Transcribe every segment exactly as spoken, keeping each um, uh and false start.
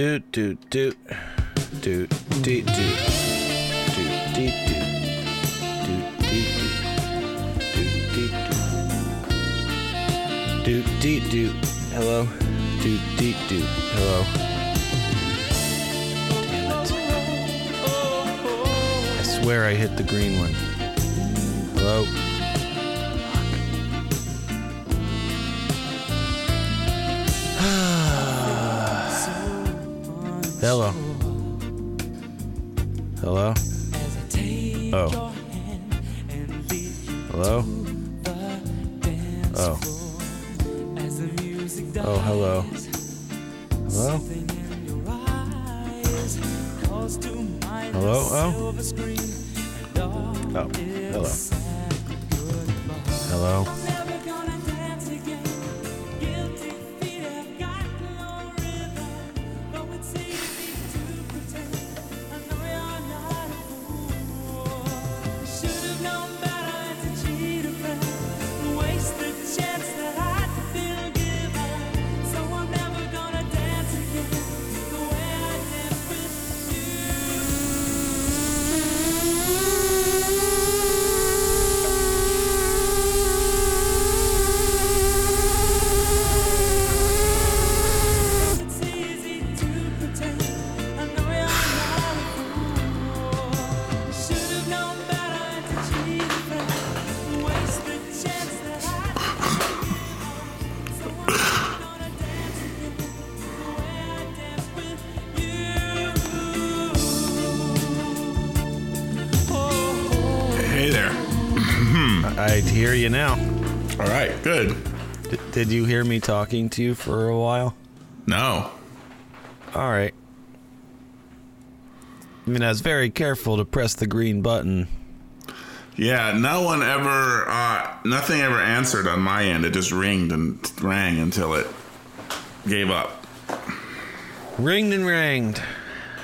Do do do do do do do do do do do do do. Hello. Do do do. Hello. Damn it! I swear I hit the green one. Hello. Hello. Hello? Oh. Hello? Oh. Oh, hello. Hello? Hello? Oh? Oh, hello. Hello? I hear you now. All right, good. D- did you hear me talking to you for a while? No. All right. I mean, I was very careful to press the green button. Yeah, no one ever, uh, nothing ever answered on my end. It just ringed and rang until it gave up. Ringed and ranged.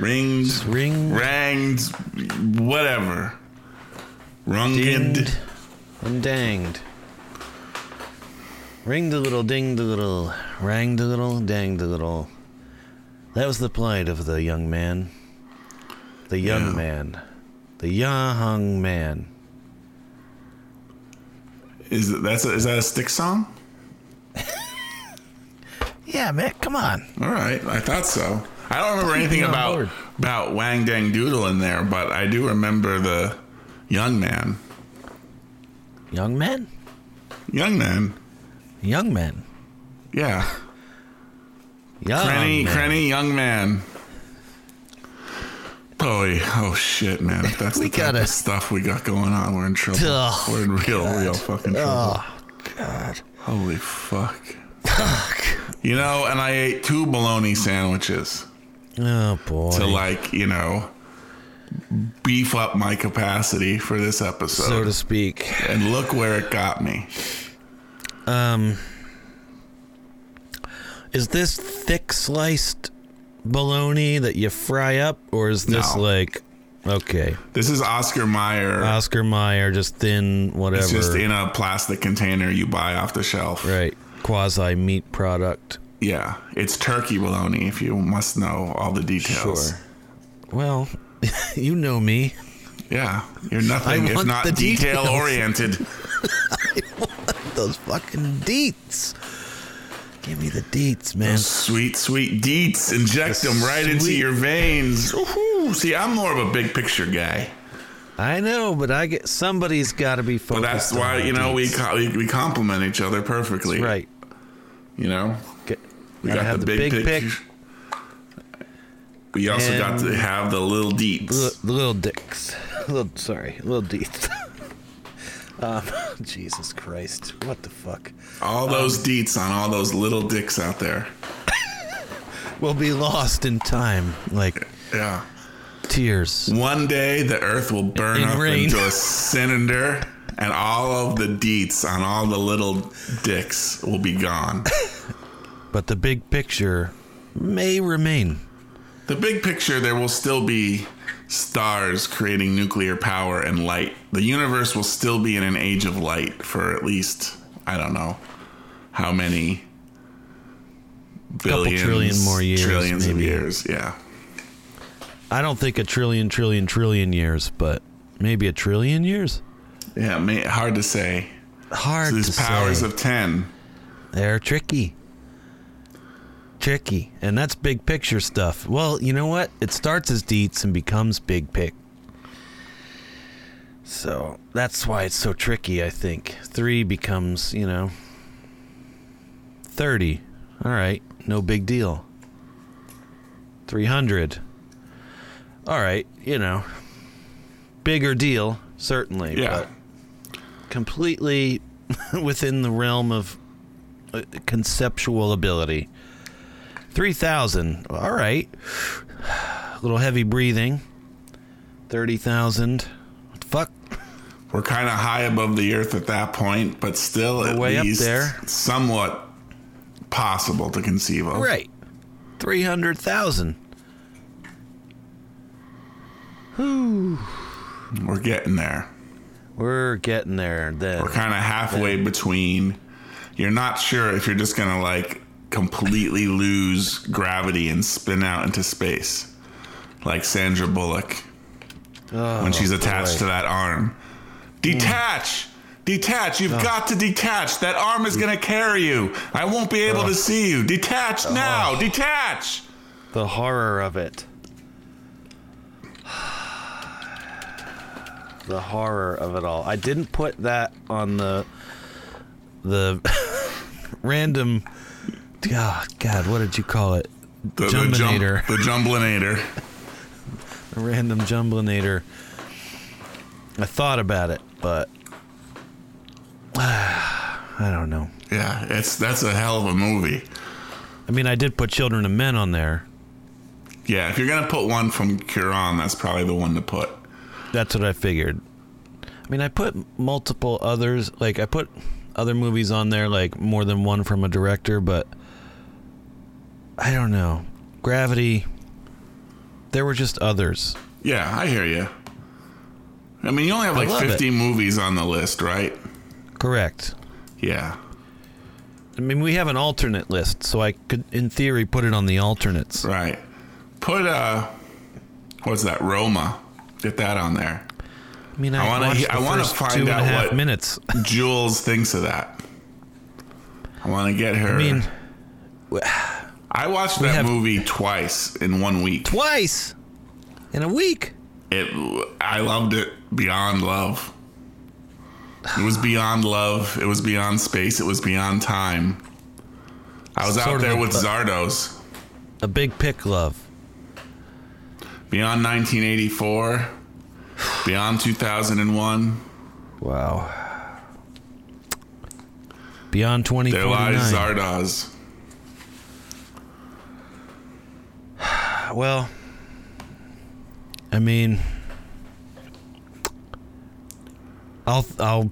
Ringed. Ringed. Ranged. Whatever. Runged. I'm danged. Ringed a little, dinged a little, ranged a little, danged a little. That was the plight of the young man. The young yeah. man. The young man. Is that's a, is that a stick song? Yeah, man, come on. All right, I thought so. I don't remember anything about Lord. about Wang Dang Doodle in there, but I do remember the young man. Young men? Young men. Young men. Yeah. Young Cranny, man. Cranny, young man. Boy, oh shit, man. If that's the type gotta... of stuff we got going on, we're in trouble. Oh, we're in real, God. real fucking trouble. Oh, God. Holy fuck. Fuck. You know, and I ate two bologna sandwiches. Oh, boy. To, like, you know... beef up my capacity for this episode, so to speak, and look where it got me. Um, is this thick sliced bologna that you fry up, or is this no. like okay? This is Oscar Mayer. Oscar Mayer, just thin, whatever. It's just in a plastic container you buy off the shelf, right? Quasi meat product. Yeah, it's turkey bologna. If you must know all the details, sure. Well. You know me. Yeah, you're nothing if not detail oriented. I want those fucking deets. Give me the deets, man. Those sweet, sweet deets. Inject them right into your veins. Ooh, see, I'm more of a big picture guy. I know, but I get somebody's got to be focused. Well, that's why you know we we complement each other perfectly. That's right. You know, we got the big picture. We also and got to have the little deets. L- the little dicks. Little, sorry, little deets. um, Jesus Christ. What the fuck? All those um, deets on all those little dicks out there. Will be lost in time. Like yeah. tears. One day the earth will burn in up rain. into a cinder and all of the deets on all the little dicks will be gone. But the big picture may remain. The big picture, there will still be stars creating nuclear power and light. The universe will still be in an age of light for at least, I don't know, how many billions, couple trillion more years, trillions maybe. of years. Yeah, I don't think a trillion, trillion, trillion years, but maybe a trillion years. Yeah, may, hard to say. Hard so these to say. These powers of ten, they're tricky. Tricky, and that's big picture stuff. Well, you know what? It starts as deets and becomes big pic. So that's why it's so tricky, I think. Three becomes, you know, thirty. All right, no big deal. Three hundred. All right, you know, bigger deal certainly. Yeah. But completely within the realm of conceptual ability. three thousand. All right. A little heavy breathing. thirty thousand. What the fuck? We're kind of high above the earth at that point, but still We're at way least up there. Somewhat possible to conceive of. Right. three hundred thousand. Whew. We're getting there. We're getting there. Then. We're kind of halfway then. between. You're not sure if you're just going to like completely lose gravity and spin out into space like Sandra Bullock oh, when she's attached boy. to that arm. Detach! Mm. Detach! You've oh. got to detach! That arm is going to carry you! I won't be able oh. to see you! Detach oh. now! Detach! The horror of it. The horror of it all. I didn't put that on the the random... Oh, God, what did you call it? The Jumblinator. The, jum- the Jumblinator. The random Jumblinator. I thought about it, but uh, I don't know. Yeah, it's that's a hell of a movie. I mean, I did put Children of Men on there. Yeah, if you're going to put one from Cuarón, that's probably the one to put. That's what I figured. I mean, I put multiple others. Like, I put other movies on there, like more than one from a director, but... I don't know. Gravity. There were just others. Yeah, I hear you. I mean, you only have like fifty it. movies on the list, right? Correct. Yeah. I mean, we have an alternate list, so I could, in theory, put it on the alternates. Right. Put, uh, what's that? Roma. Get that on there. I mean, I, I want to I want to find out what minutes. Jules thinks of that. I want to get her. I mean... W- I watched that movie twice in one week. Twice? In a week? It. I loved it beyond love. It was beyond love. It was beyond space. It was beyond time. I was out there with Zardos. A big pick love. Beyond nineteen eighty-four. Beyond two thousand one. Wow. Beyond twenty forty-nine. There lies Zardos. Well, I mean, I'll I'll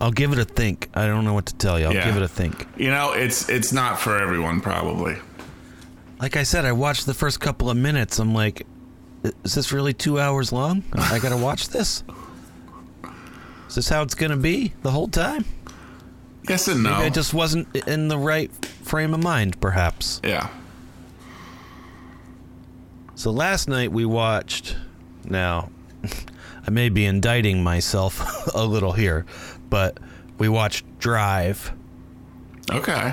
I'll give it a think. I don't know what to tell you. I'll yeah. give it a think. You know, it's it's not for everyone probably. Like I said, I watched the first couple of minutes. I'm like, is this really two hours long? I gotta watch this. Is this how it's gonna be the whole time? Yes and no. Maybe I just wasn't in the right frame of mind, perhaps. Yeah. So last night we watched, now, I may be indicting myself a little here, but we watched Drive. Okay.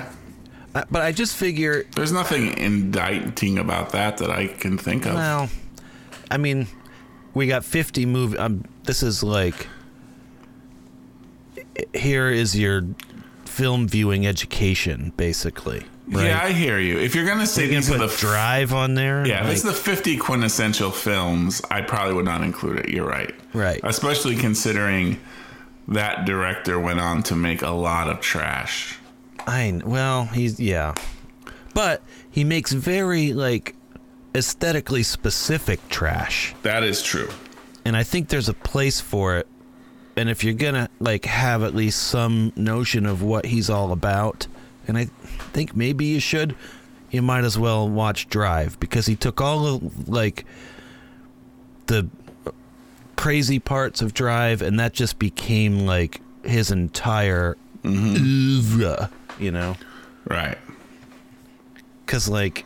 Uh, but I just figure... There's nothing indicting about that that I can think of. Well, I mean, we got fifty movies. Um, this is like, here is your film viewing education, basically. Right. Yeah, I hear you. If you're going to say these are the Drive on there, yeah, like, this is the fifty quintessential films, I probably would not include it. You're right. Right. Especially considering that director went on to make a lot of trash. I well, he's yeah. But he makes very like aesthetically specific trash. That is true. And I think there's a place for it. And if you're going to like have at least some notion of what he's all about, and I think maybe you should, you might as well watch Drive, because he took all of like the crazy parts of Drive and that just became like his entire mm-hmm. oeuvre, you know? Right. because like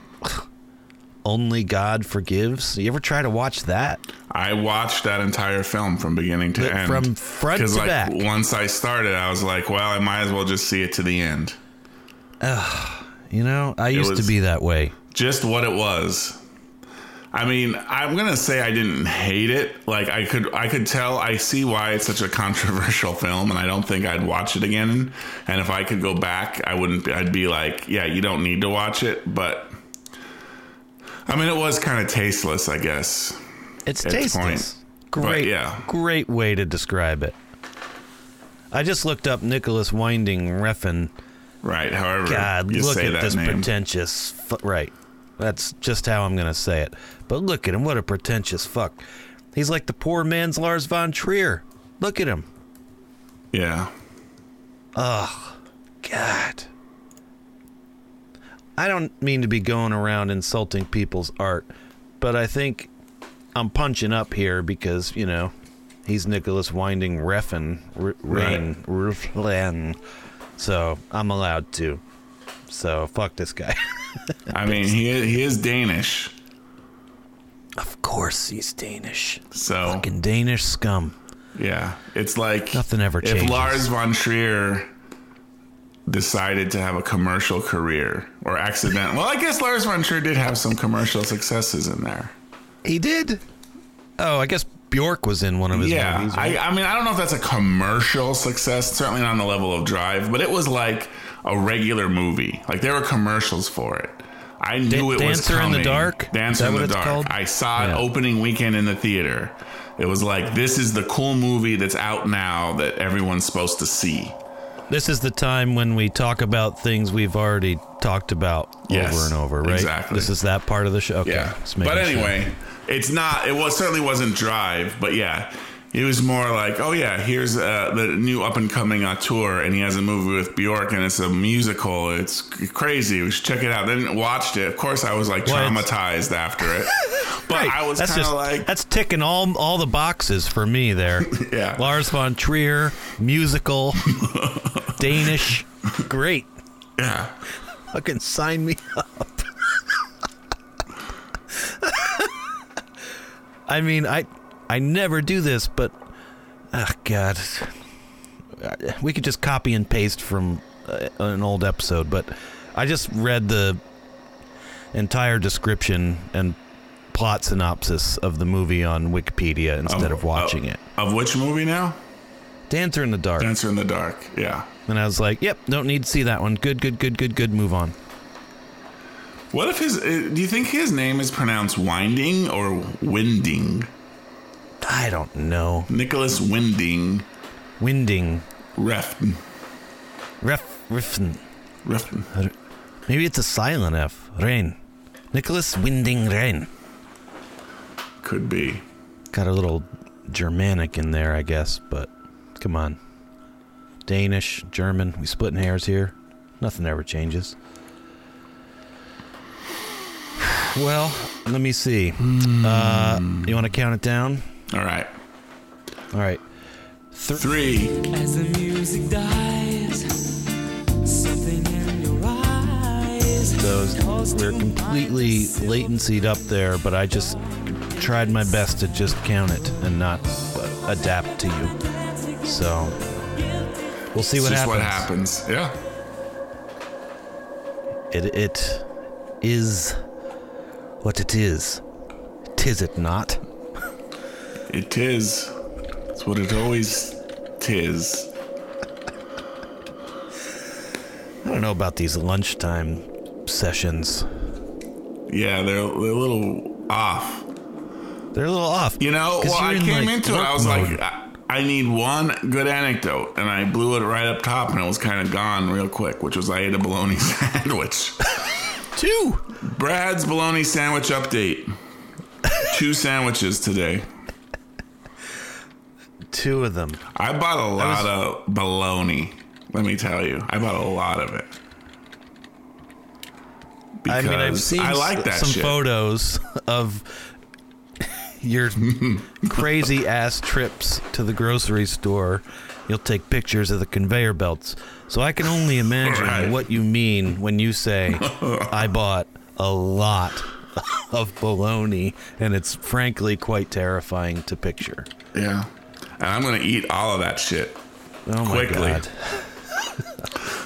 Only God Forgives. You ever try to watch that? I watched that entire film from beginning to end. From front to like, back. Once I started, I was like, well, I might as well just see it to the end. Uh, you know, I it used to be that way. Just what it was. I mean, I'm going to say I didn't hate it. Like, I could I could tell. I see why it's such a controversial film, and I don't think I'd watch it again. And if I could go back, I wouldn't. I'd be like, yeah, you don't need to watch it. But, I mean, it was kind of tasteless, I guess. It's tasteless. Great, but, yeah. Great way to describe it. I just looked up Nicolas Winding Refn. Right, however God, you look say at that this name. Pretentious. Fu- right. That's just how I'm going to say it. But look at him. What a pretentious fuck. He's like the poor man's Lars von Trier. Look at him. Yeah. Oh, God. I don't mean to be going around insulting people's art, but I think I'm punching up here because, you know, he's Nicolas Winding Refn. R- right. Refn. So I'm allowed to. So fuck this guy. I mean, he is, he is Danish. Of course he's Danish. So fucking Danish scum. Yeah. It's like nothing ever changes. If Lars von Trier decided to have a commercial career or accident. Well, I guess Lars von Trier did have some commercial successes in there. He did? Oh, I guess Bjork was in one of his yeah, movies. Yeah. Right? I, I mean, I don't know if that's a commercial success. Certainly not on the level of Drive. But it was like a regular movie. Like, there were commercials for it. I knew it was coming. Dancer in the Dark? Dancer in the Dark. I saw it opening weekend in the theater. It was like, this is the cool movie that's out now that everyone's supposed to see. This is the time when we talk about things we've already talked about yes, over and over, right? Exactly. This is that part of the show. Okay, yeah. But anyway, sure. it's not, it was, certainly wasn't Drive, but yeah. It was more like, oh, yeah, here's uh, the new up-and-coming auteur, and he has a movie with Bjork, and it's a musical. It's crazy. We should check it out. Then watched it. Of course, I was, like, traumatized what? after it. But right. I was kind of like... That's ticking all all the boxes for me there. Yeah. Lars von Trier, musical, Danish. Great. Yeah. Fucking sign me up. I mean, I... I never do this, but, oh, God, we could just copy and paste from uh, an old episode, but I just read the entire description and plot synopsis of the movie on Wikipedia instead um, of watching uh, it. Of which movie now? Dancer in the Dark. Dancer in the Dark, yeah. And I was like, yep, don't need to see that one. Good, good, good, good, good, move on. What if his, uh, do you think his name is pronounced Winding or Winding? I don't know. Nicolas Winding. Winding. Refn. Ref. Refn. Refn. Maybe it's a silent F. Rain. Nicolas Winding Refn. Could be. Got a little Germanic in there, I guess, but come on. Danish, German, we splitting hairs here. Nothing ever changes. Well, let me see. Mm. Uh, you want to count it down? All right. All right. Th- Three. As the music dies, something in your eyes. Those we're completely latencyed up there, but I just tried my best to just count it and not uh, adapt to you. So we'll see what happens. Just what happens. Yeah. It it is what it is. Tis it not? It is. It's what it always tis. I don't know about these lunchtime sessions. Yeah, they're, they're a little off. They're a little off. You know, well, I came like into it, I was mode. like, I, I need one good anecdote, and I blew it right up top, and it was kind of gone real quick, which was I ate a bologna sandwich. Two! Brad's bologna sandwich update. Two sandwiches today. Two of them. I bought a lot was... of bologna. Let me tell you, I bought a lot of it. Because I mean, I've seen I like that some shit. photos of your crazy ass trips to the grocery store. You'll take pictures of the conveyor belts. So I can only imagine right. what you mean when you say I bought a lot of bologna, and it's frankly quite terrifying to picture. Yeah. And I'm going to eat all of that shit. Oh, quickly. My God.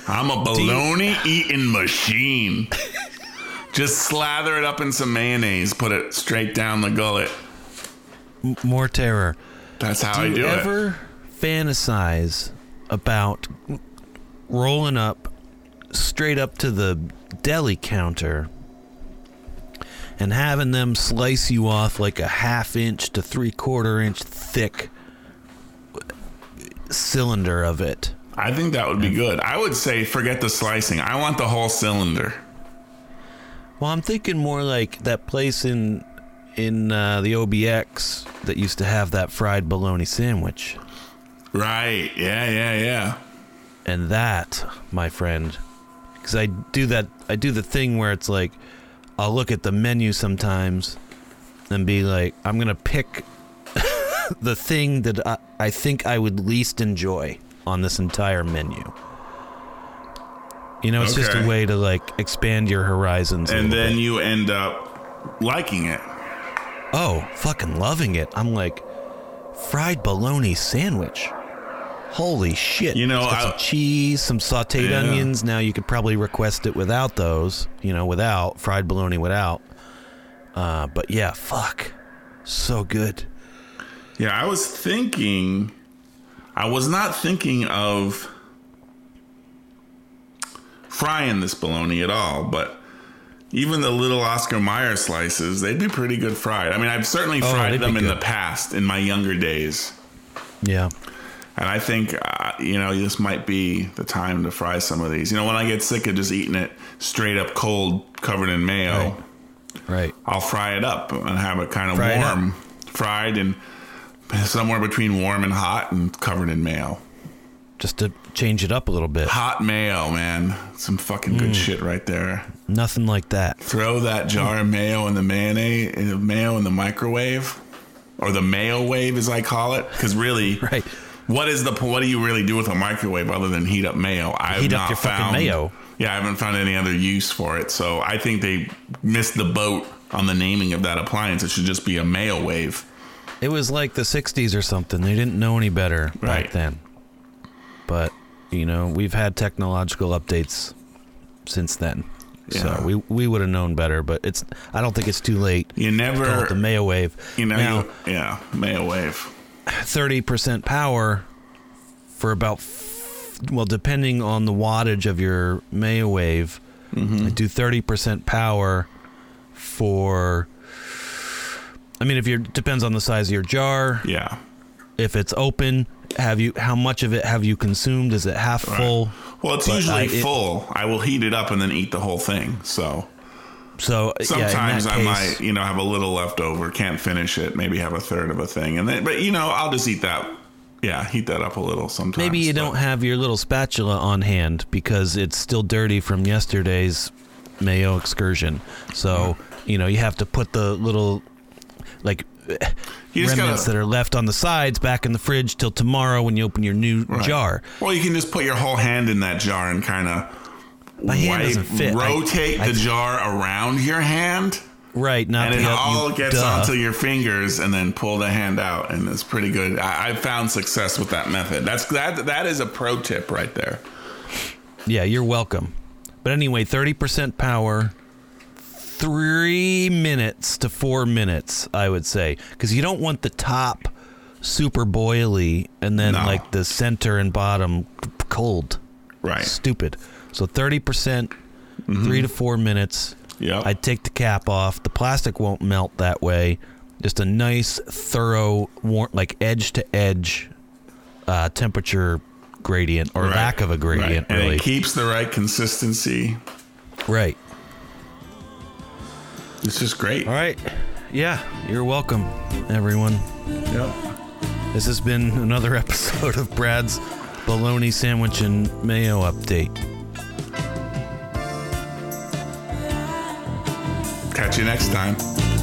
I'm a bologna eating machine. Just slather it up in some mayonnaise, put it straight down the gullet. M- more terror. That's how do I do it. Do you ever fantasize about rolling up straight up to the deli counter and having them slice you off like a half inch to three quarter inch thick cylinder of it? I think that would be good. I would say forget the slicing. I want the whole cylinder. Well, I'm thinking more like that place in in uh, the O B X that used to have that fried bologna sandwich. Right. Yeah, yeah, yeah. And that, my friend, because I do that, I do the thing where it's like, I'll look at the menu sometimes and be like, I'm going to pick the thing that I, I think I would least enjoy on this entire menu. You know, it's okay. Just a way to like expand your horizons. And then bit. You end up liking it. Oh, fucking loving it. I'm like, fried bologna sandwich. Holy shit. You know, it's got I, some cheese, some sauteed yeah. onions. Now you could probably request it without those, you know, without fried bologna without. Uh, but yeah, fuck. So good. Yeah, I was thinking, I was not thinking of frying this bologna at all, but even the little Oscar Mayer slices, they'd be pretty good fried. I mean, I've certainly oh, fried them in the past, in my younger days. Yeah. And I think, uh, you know, this might be the time to fry some of these. You know, when I get sick of just eating it straight up cold, covered in mayo, right? right. I'll fry it up and have it kind of fry warm, fried and somewhere between warm and hot and covered in mayo. Just to change it up a little bit. Hot mayo, man. Some fucking good mm. shit right there. Nothing like that. Throw that jar mm. of mayo in the mayonnaise, mayo in the microwave, or the mayo wave as I call it, because really, right. What is the what do you really do with a microwave other than heat up mayo? I've heat not up your found, fucking mayo. Yeah, I haven't found any other use for it. So I think they missed the boat on the naming of that appliance. It should just be a mayo wave. It was like the sixties or something. They didn't know any better right. back then. But you know, we've had technological updates since then, yeah. so we we would have known better. But it's I don't think it's too late. You never call it the mayo wave. You know, now, you, yeah, mayo wave. thirty percent power for about, f- well, depending on the wattage of your mayo wave, mm-hmm. I do thirty percent power for, I mean, if you're, depends on the size of your jar. Yeah. If it's open, have you, how much of it have you consumed? Is it half right. full? Well, it's but usually I, full. It, I will heat it up and then eat the whole thing. So. So sometimes yeah, I case, might, you know, have a little left over, can't finish it, maybe have a third of a thing. And then, but, you know, I'll just eat that. Yeah, heat that up a little sometimes. Maybe you but. don't have your little spatula on hand because it's still dirty from yesterday's mayo excursion. So, yeah. you know, you have to put the little, like, you remnants gotta, that are left on the sides back in the fridge till tomorrow when you open your new right. jar. Well, you can just put your whole hand in that jar and kind of. My hand White, doesn't fit. Rotate I, I, the I, jar around your hand. Right. Not and it all you, gets duh. onto your fingers and then pull the hand out. And it's pretty good. I, I found success with that method. That's that. That is a pro tip right there. Yeah, you're welcome. But anyway, thirty percent power, three minutes to four minutes, I would say. Because you don't want the top super boily and then no. like the center and bottom cold. Right. Stupid. So thirty percent, mm-hmm. three to four minutes. Yeah, I'd take the cap off. The plastic won't melt that way. Just a nice, thorough, warm, like edge-to-edge uh, temperature gradient or right. lack of a gradient, right. really. And it keeps the right consistency. Right. It's just great. All right. Yeah, you're welcome, everyone. Yep. This has been another episode of Brad's Bologna Sandwich and Mayo Update. Catch you next time.